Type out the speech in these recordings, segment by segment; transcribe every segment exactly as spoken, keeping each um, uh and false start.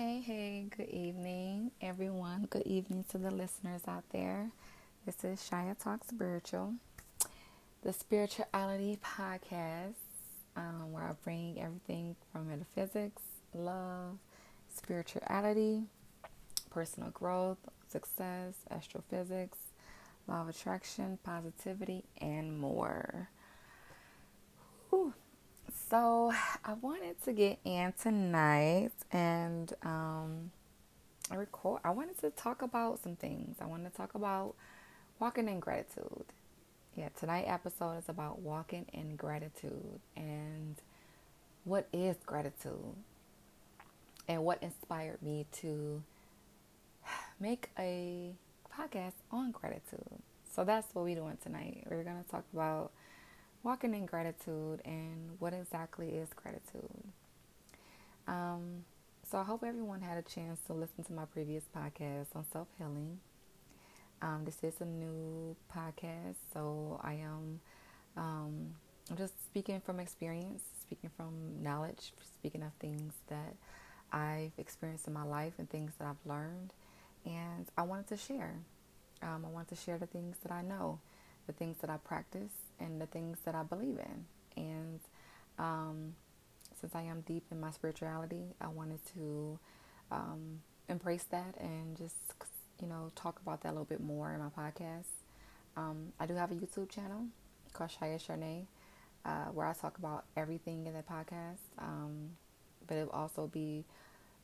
Hey, hey, good evening, everyone. Good evening to the listeners out there. This is Shaya Talk Spiritual, the spirituality podcast, um, where I bring everything from metaphysics, love, spirituality, personal growth, success, astrophysics, law of attraction, positivity, and more. Whew. So I wanted to get in tonight and um, record. I wanted to talk about some things. I wanted to talk about walking in gratitude. Yeah, tonight's episode is about walking in gratitude and what is gratitude and what inspired me to make a podcast on gratitude. So that's what we're doing tonight. We're going to talk about walking in gratitude and what exactly is gratitude. Um, so I hope everyone had a chance to listen to my previous podcast on self-healing. Um, this is a new podcast, so I am um, I'm just speaking from experience, speaking from knowledge, speaking of things that I've experienced in my life and things that I've learned. And I wanted to share. Um, I wanted to share the things that I know, the things that I practice, and the things that I believe in. And um, since I am deep in my spirituality, I wanted to um, embrace that and just, you know, talk about that a little bit more in my podcast. Um, I do have a YouTube channel called Shaya Sharnay, uh, where I talk about everything in the podcast. Um, but it will also be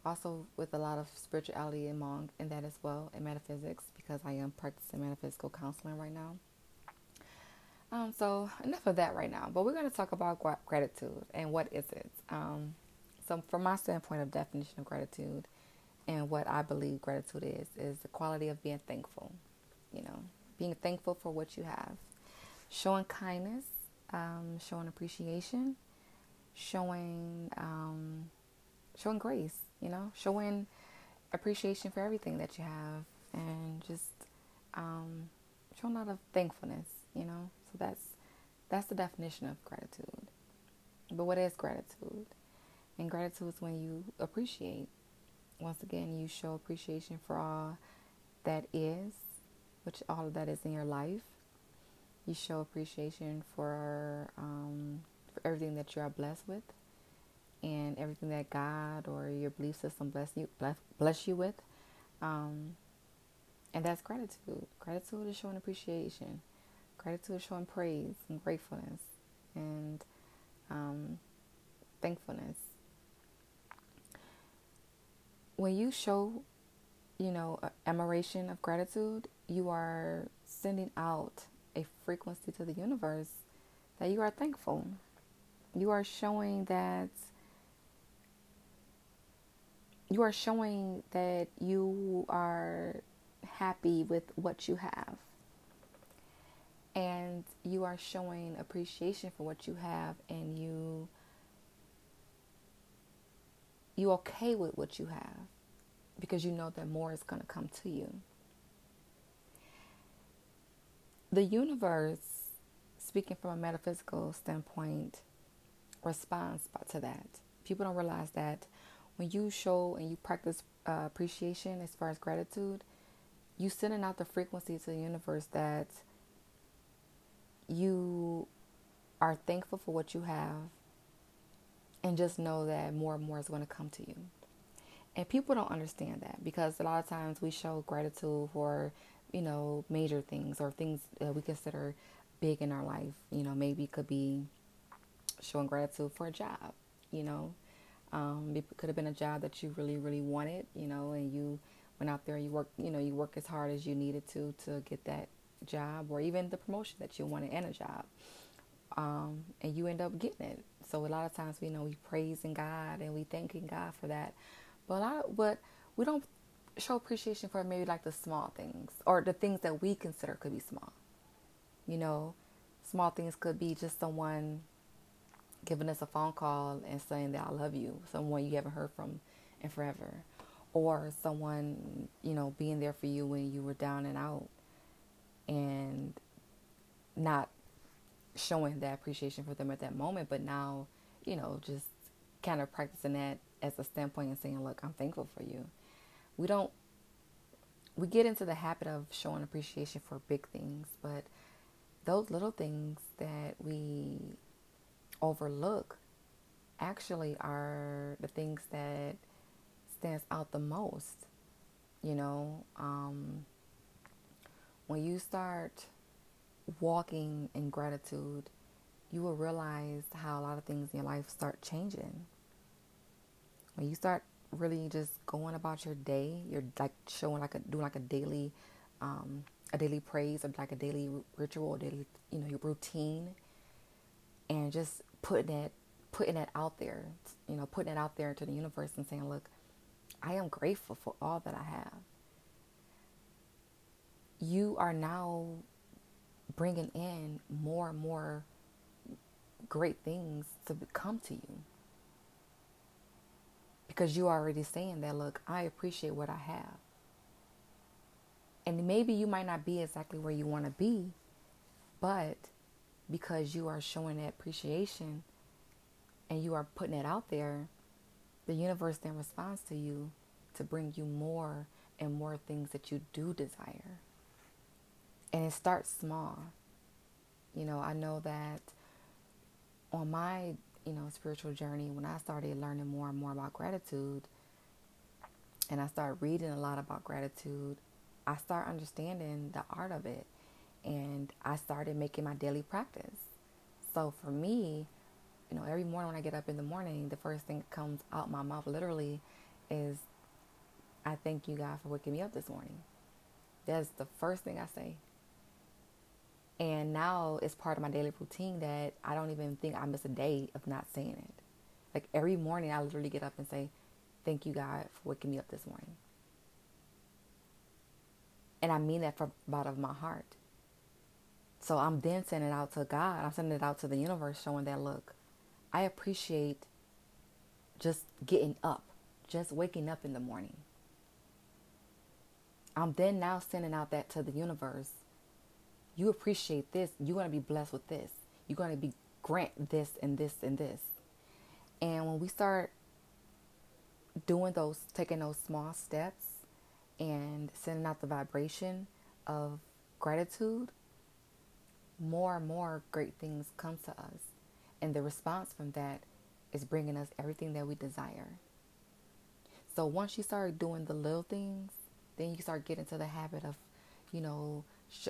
also with a lot of spirituality among in that as well, and metaphysics, because I am practicing metaphysical counseling right now. Um, so enough of that right now, but we're going to talk about gratitude and what is it. Um, so from my standpoint of definition of gratitude and what I believe gratitude is, is the quality of being thankful, you know, being thankful for what you have, showing kindness, um, showing appreciation, showing, um, showing grace, you know, showing appreciation for everything that you have, and just, um, showing a lot of thankfulness, you know. So that's that's the definition of gratitude. But what is gratitude? And gratitude is when you appreciate. Once again, you show appreciation for all that is, which all of that is in your life. You show appreciation for, um, for everything that you are blessed with, and everything that God or your belief system bless you bless, bless you with. Um, and that's gratitude. Gratitude is showing appreciation. Gratitude is showing praise and gratefulness and um, thankfulness. When you show, you know, admiration of gratitude, you are sending out a frequency to the universe that you are thankful. You are showing that you are showing that you are happy with what you have. And you are showing appreciation for what you have, and you you okay with what you have, because you know that more is going to come to you. The universe, speaking from a metaphysical standpoint, responds to that. People don't realize that when you show and you practice uh, appreciation as far as gratitude, you sending out the frequency to the universe that you are thankful for what you have, and just know that more and more is going to come to you. And people don't understand that, because a lot of times we show gratitude for, you know, major things or things that we consider big in our life. You know, maybe it could be showing gratitude for a job, you know. Um, it could have been a job that you really, really wanted, you know, and you went out there and you work, you know, you work as hard as you needed to to get that job, or even the promotion that you wanted in a job, um, and you end up getting it. So a lot of times we know we praising God and we thanking God for that, but a lot of, but we don't show appreciation for maybe like the small things, or the things that we consider could be small. You know, small things could be just someone giving us a phone call and saying that I love you, someone you haven't heard from in forever, or someone, you know, being there for you when you were down and out, and not showing that appreciation for them at that moment, but now, you know, just kind of practicing that as a standpoint and saying, look, I'm thankful for you. We don't, we get into the habit of showing appreciation for big things, but those little things that we overlook actually are the things that stands out the most. You know, um, when you start walking in gratitude, you will realize how a lot of things in your life start changing. When you start really just going about your day, you're like showing like a doing like a daily, um, a daily praise or like a daily ritual, or daily, you know, your routine, and just putting that putting that out there, you know, putting it out there into the universe and saying, look, I am grateful for all that I have. You are now bringing in more and more great things to come to you, because you are already saying that, look, I appreciate what I have. And maybe you might not be exactly where you want to be, but because you are showing that appreciation and you are putting it out there, the universe then responds to you to bring you more and more things that you do desire. And it starts small. You know, I know that on my, you know, spiritual journey, when I started learning more and more about gratitude, and I started reading a lot about gratitude, I started understanding the art of it, and I started making my daily practice. So for me, you know, every morning when I get up in the morning, the first thing that comes out my mouth literally is, I thank you, God, for waking me up this morning. That's the first thing I say. And now it's part of my daily routine that I don't even think I miss a day of not saying it. Like every morning I literally get up and say, thank you, God, for waking me up this morning. And I mean that from the bottom of my heart. So I'm then sending it out to God. I'm sending it out to the universe, showing that, look, I appreciate just getting up, just waking up in the morning. I'm then now sending out that to the universe. You appreciate this. You're going to be blessed with this. You're going to be grant this and this and this. And when we start doing those, taking those small steps and sending out the vibration of gratitude, more and more great things come to us. And the response from that is bringing us everything that we desire. So once you start doing the little things, then you start getting to the habit of, you know,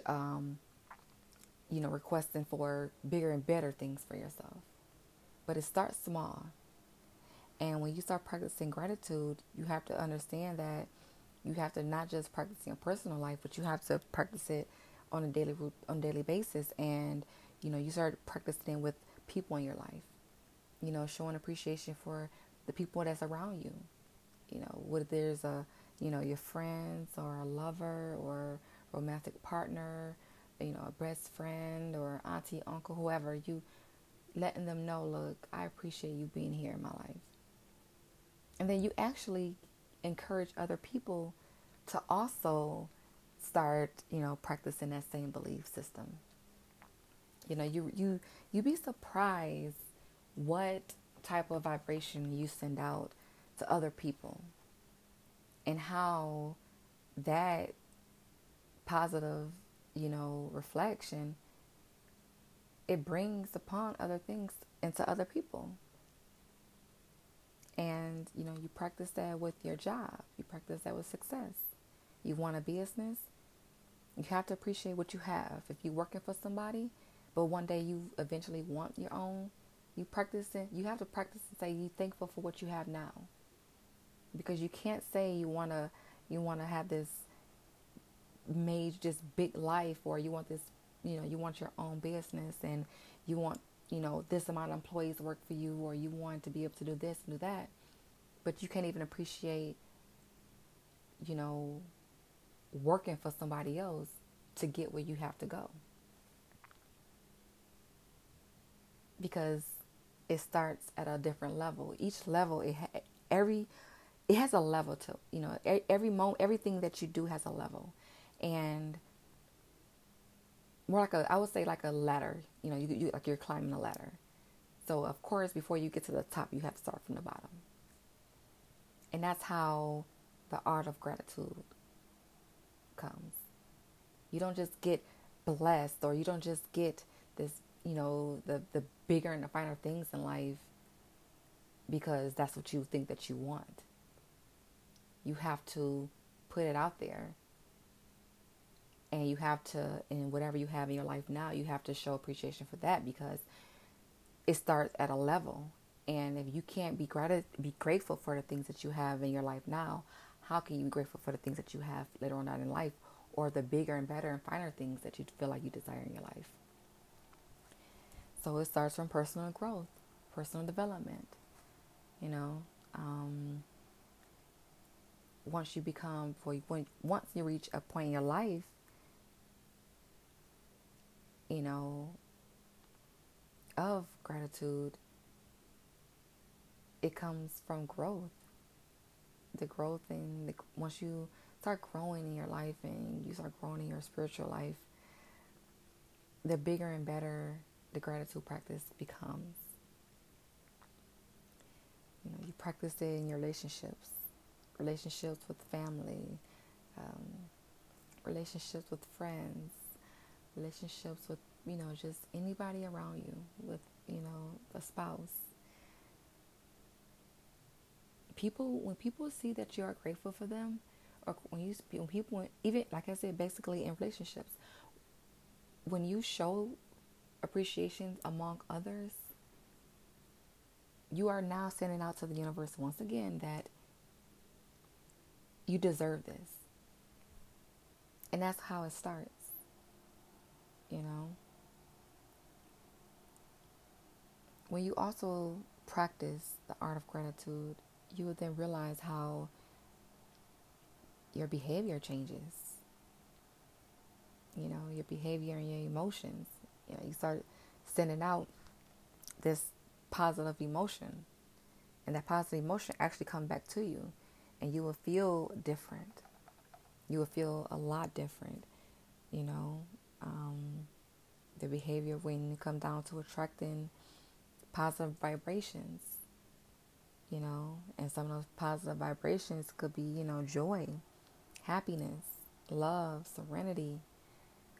um, you know, requesting for bigger and better things for yourself. But it starts small. And when you start practicing gratitude, you have to understand that you have to not just practice in your personal life, but you have to practice it on a daily on a daily basis. And, you know, you start practicing with people in your life, you know, showing appreciation for the people that's around you. You know, whether there's a, you know, your friends or a lover or romantic partner, you know, a best friend or auntie, uncle, whoever, you letting them know, look, I appreciate you being here in my life. And then you actually encourage other people to also start, you know, practicing that same belief system. You know, you you you'd be surprised what type of vibration you send out to other people, and how that positive, you know, reflection, it brings upon other things into other people. And, you know, you practice that with your job. You practice that with success. You want a business, you have to appreciate what you have. If you're working for somebody, but one day you eventually want your own, you practice it. You have to practice and say you're thankful for what you have now. Because you can't say you want to you want to have this major, just big life, or you want this, you know, you want your own business and you want, you know, this amount of employees to work for you, or you want to be able to do this and do that. But you can't even appreciate, you know, working for somebody else to get where you have to go. Because it starts at a different level. Each level, it ha- every it has a level to, you know, every moment, everything that you do has a level. And more like a, I would say like a ladder, you know, you, you like you're climbing a ladder. So of course, before you get to the top, you have to start from the bottom. that's how the art of gratitude comes. You don't just get blessed, or you don't just get this, you know, the, the bigger and the finer things in life because that's what you think that you want. You have to put it out there. And you have to, in whatever you have in your life now, you have to show appreciation for that, because it starts at a level. And if you can't be grat- be grateful for the things that you have in your life now, how can you be grateful for the things that you have later on in life, or the bigger and better and finer things that you feel like you desire in your life? So it starts from personal growth, personal development. You know, um, once you become, for when, once you reach a point in your life, you know, of gratitude, it comes from growth. The growth thing, the, once you start growing in your life and you start growing in your spiritual life, the bigger and better the gratitude practice becomes. You know, you practice it in your relationships, relationships with family, um, relationships with friends, relationships with, you know, just anybody around you, with, you know, a spouse. People, when people see that you are grateful for them, or when you, when people, even like I said, basically in relationships, when you show appreciation among others, you are now sending out to the universe once again that you deserve this. And that's how it starts, you know. When you also practice the art of gratitude, you will then realize how your behavior changes. You know, your behavior and your emotions. You know, you start sending out this positive emotion, and that positive emotion actually come back to you, and you will feel different. You will feel a lot different. You know, um, the behavior when you come down to attracting positive vibrations. You know, and some of those positive vibrations could be, you know, joy, happiness, love, serenity.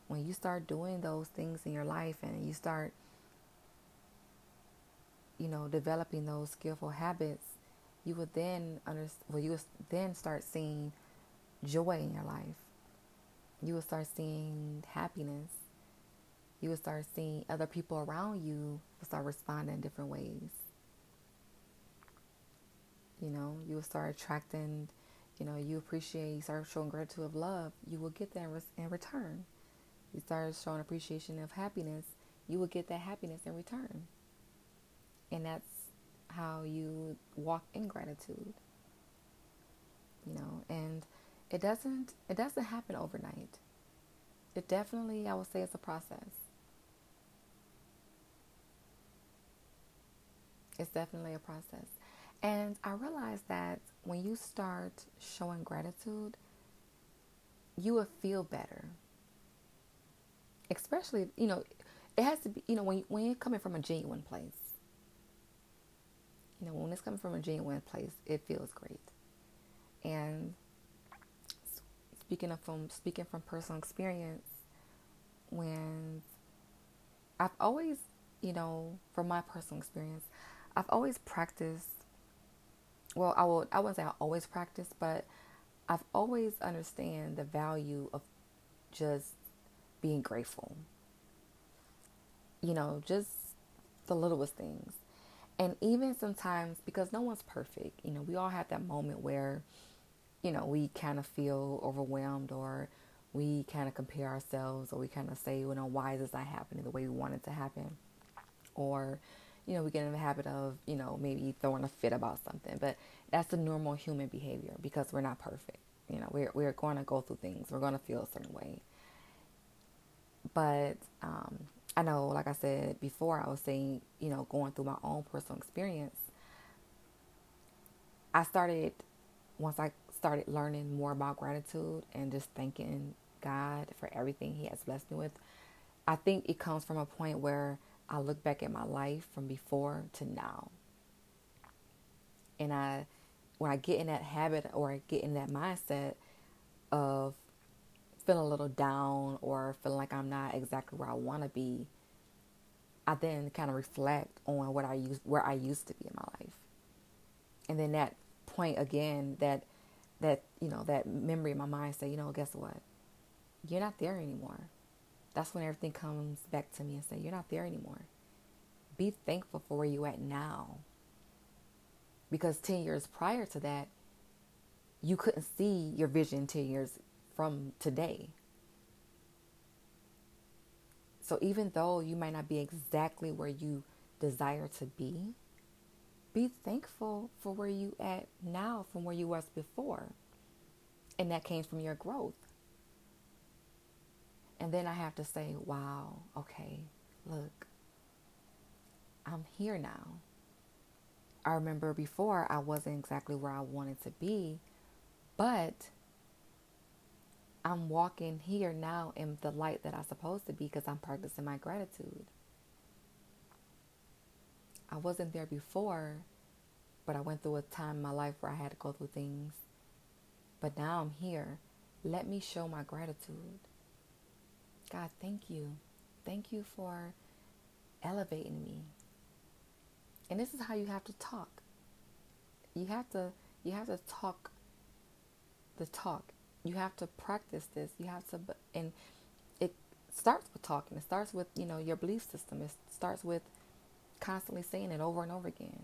When you start doing those things in your life and you start, you know, developing those skillful habits, you will then under, well, you will then start seeing joy in your life. You will start seeing happiness. You will start seeing other people around you will start responding in different ways. You know, you will start attracting, you know, you appreciate, you start showing gratitude of love, you will get that in return. You start showing appreciation of happiness, you will get that happiness in return. And that's how you walk in gratitude. You know, and it doesn't, it doesn't happen overnight. It definitely, I would say, it's a process. It's definitely a process. And I realized that when you start showing gratitude, you will feel better. Especially, you know, it has to be, you know, when, you, when you're coming from a genuine place. You know, when it's coming from a genuine place, it feels great. And speaking of from, speaking from personal experience, when I've always, you know, from my personal experience, I've always practiced, well, I will, I wouldn't say I always practice, but I've always understand the value of just being grateful. You know, just the littlest things. And even sometimes, because no one's perfect, you know, we all have that moment where, you know, we kind of feel overwhelmed, or we kind of compare ourselves, or we kind of say, you know, why is this not happening the way we want it to happen? Or, you know, we get in the habit of, you know, maybe throwing a fit about something. But that's the normal human behavior, because we're not perfect. You know, we're we're going to go through things. We're going to feel a certain way. But um, I know, like I said before, I was saying, you know, going through my own personal experience, I started, once I started learning more about gratitude and just thanking God for everything He has blessed me with, I think it comes from a point where I look back at my life from before to now, and I when I get in that habit or I get in that mindset of feeling a little down or feeling like I'm not exactly where I want to be, I then kind of reflect on what I used, where I used to be in my life. And then that point again, that, that, you know, that memory in my mind say, you know, guess what? You're not there anymore. That's when everything comes back to me and say, you're not there anymore. Be thankful for where you at now. Because ten years prior to that, you couldn't see your vision ten years from today. So even though you might not be exactly where you desire to be, be thankful for where you at now from where you was before. And that came from your growth. And then I have to say, wow, okay, look, I'm here now. I remember before I wasn't exactly where I wanted to be, but I'm walking here now in the light that I'm supposed to be because I'm practicing my gratitude. I wasn't there before, but I went through a time in my life where I had to go through things. But now I'm here. Let me show my gratitude. God, thank you. Thank you for elevating me. And this is how you have to talk. You have to, you have to talk the talk. You have to practice this. You have to, and it starts with talking. It starts with, you know, your belief system. It starts with constantly saying it over and over again.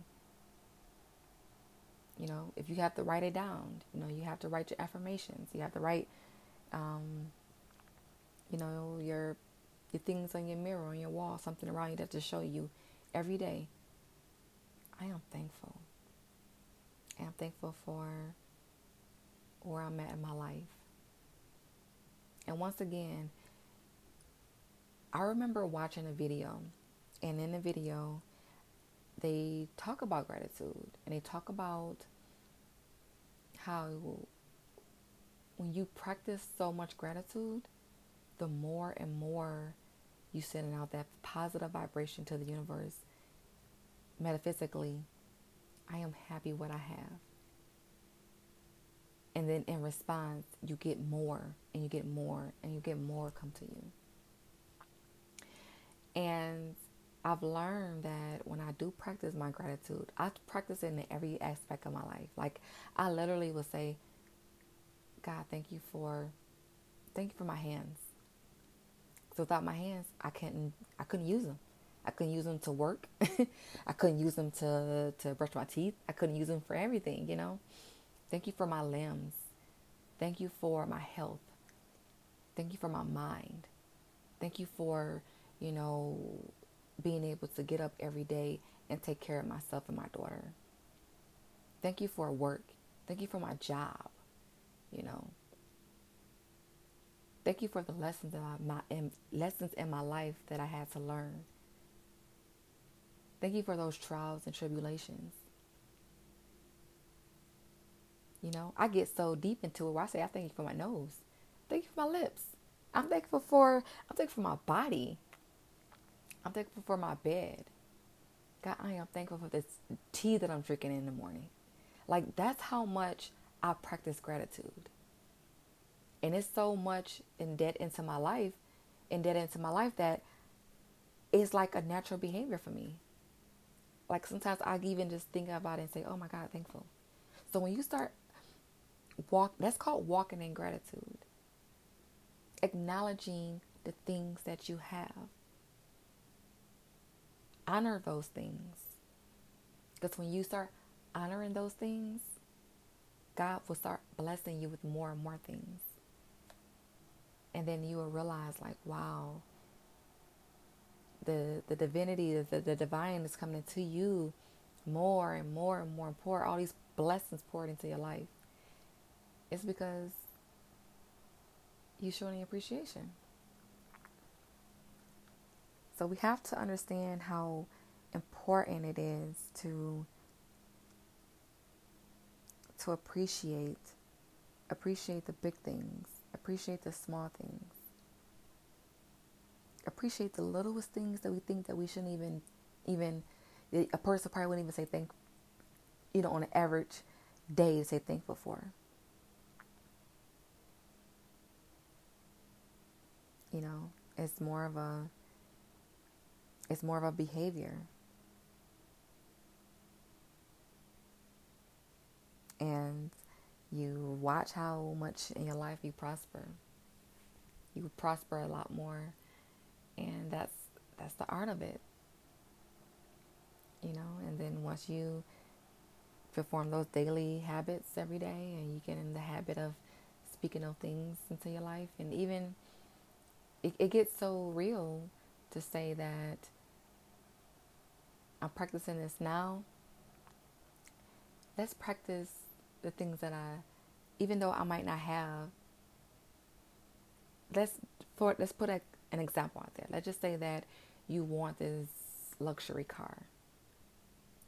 You know, if you have to write it down, you know, you have to write your affirmations. You have to write, um, you know, your, your things on your mirror, on your wall, something around you that to show you every day. I am thankful. I am thankful for where I'm at in my life. And once again, I remember watching a video, and in the video, they talk about gratitude, and they talk about how when you practice so much gratitude, the more and more you sending out that positive vibration to the universe. Metaphysically, I am happy what I have. And then in response, you get more and you get more and you get more come to you. And I've learned that when I do practice my gratitude, I practice it in every aspect of my life. Like I literally will say, God, thank you for, thank you for my hands. So without my hands, I couldn't, I couldn't use them. I couldn't use them to work. I couldn't use them to, to brush my teeth. I couldn't use them for everything, you know. Thank you for my limbs. Thank you for my health. Thank you for my mind. Thank you for, you know, being able to get up every day and take care of myself and my daughter. Thank you for work. Thank you for my job, you know. Thank you for the lessons, that I, my, in, lessons in my life that I had to learn. Thank you for those trials and tribulations. You know, I get so deep into it where I say, I thank you for my nose. Thank you for my lips. I'm thankful for, I'm thankful for my body. I'm thankful for my bed. God, I am thankful for this tea that I'm drinking in the morning. Like, that's how much I practice gratitude. And it's so much in debt into my life, in debt into my life that it's like a natural behavior for me. Like sometimes I even just think about it and say, oh my God, thankful. So when you start walk, that's called walking in gratitude. Acknowledging the things that you have. Honor those things. Because when you start honoring those things, God will start blessing you with more and more things. And then you will realize like, wow, The, the divinity, the, the divine is coming to you more and more and more and pour all these blessings poured into your life. It's because you're showing appreciation. So we have to understand how important it is to to appreciate, appreciate the big things, appreciate the small things. Appreciate the littlest things that we think that we shouldn't even, even, a person probably wouldn't even say thank, you know, on average, day to say thankful for. You know, it's more of a, it's more of a behavior. And you watch how much in your life you prosper. You prosper a lot more. And that's, that's the art of it. You know, and then once you perform those daily habits every day and you get in the habit of speaking of things into your life, and even it, it gets so real to say that I'm practicing this now. Let's practice the things that I, even though I might not have, let's, for, let's put a, an example out there. Let's just say that you want this luxury car,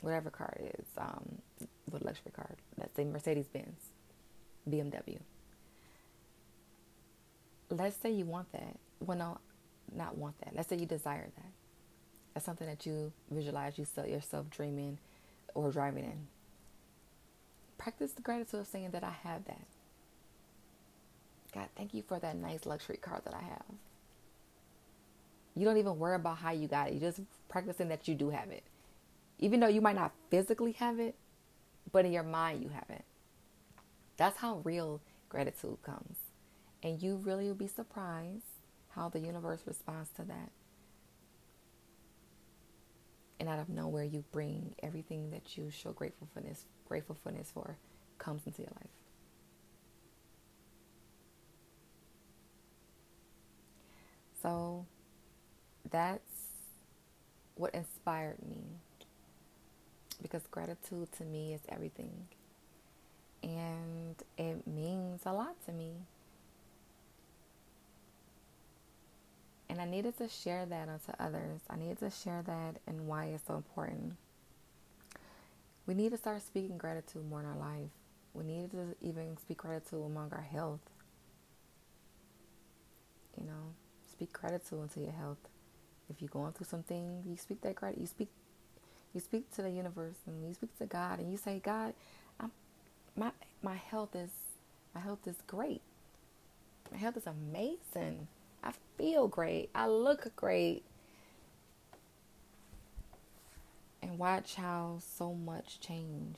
whatever car it is, um, what luxury car, let's say Mercedes-Benz, B M W. Let's say you want that. Well, no, not want that. Let's say you desire that. That's something that you visualize, you sell yourself dreaming or driving in. Practice the gratitude of saying that I have that. God, thank you for that nice luxury car that I have. You don't even worry about how you got it. You're just practicing that you do have it. Even though you might not physically have it, but in your mind you have it. That's how real gratitude comes. And you really will be surprised how the universe responds to that. And out of nowhere, you bring everything that you show gratefulness, gratefulness for comes into your life. So that's what inspired me. Because gratitude to me is everything. And it means a lot to me. And I needed to share that onto others. I needed to share that and why it's so important. We need to start speaking gratitude more in our life. We need to even speak gratitude among our health. You know, speak gratitude into your health. If you're going through something, you speak that gratitude. You speak You speak to the universe and you speak to God and you say, God, I'm, my my health is my health is great. My health is amazing. I feel great. I look great. And watch how so much change.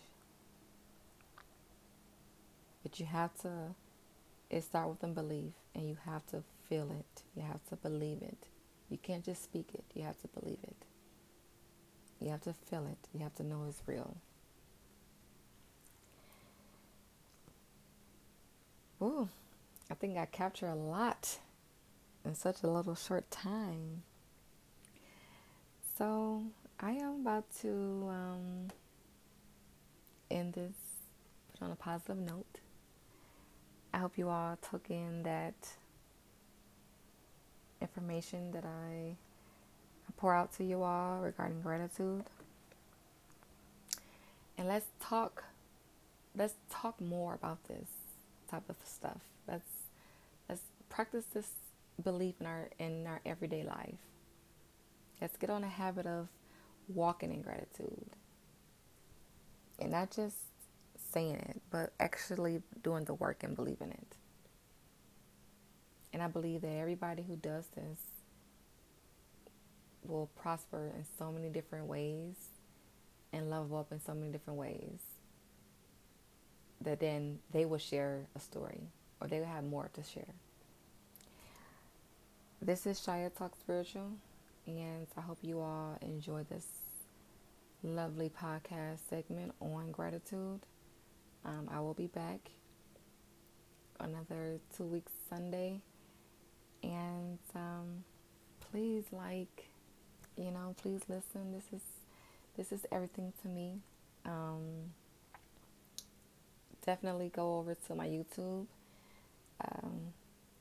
But you have to, it starts with a belief, and you have to feel it. You have to believe it. You can't just speak it. You have to believe it. You have to feel it. You have to know it's real. Ooh, I think I capture a lot in such a little short time. So I am about to um, end this, but on a positive note. I hope you all took in that information that I pour out to you all regarding gratitude. And let's talk let's talk more about this type of stuff. Let's let's practice this belief in our in our everyday life. Let's get on a habit of walking in gratitude. And not just saying it, but actually doing the work and believing it. And I believe that everybody who does this will prosper in so many different ways and level up in so many different ways that then they will share a story or they will have more to share. This is Shaya Talk Spiritual, and I hope you all enjoy this lovely podcast segment on gratitude. Um, I will be back another two weeks Sunday, and um, please like, you know, please listen. This is this is everything to me. Um, definitely go over to my YouTube, um,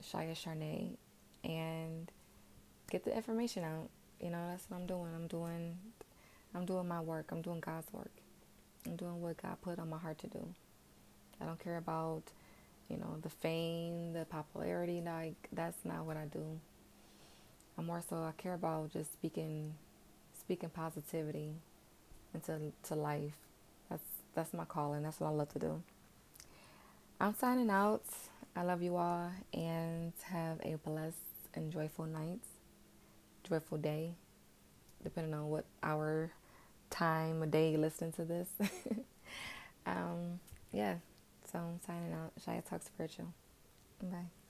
Shaya Sharnay, and get the information out. You know, that's what I'm doing. I'm doing, I'm doing my work. I'm doing God's work. I'm doing what God put on my heart to do. I don't care about, you know, the fame, the popularity. Like, that's not what I do. I'm more so, I care about just speaking, speaking positivity into to life. That's that's my calling. That's what I love to do. I'm signing out. I love you all, and have a blessed and joyful night, joyful day, depending on what hour, time, or day you listen to this. um, yeah, so I'm signing out. Shaya Talk Spiritual. Bye.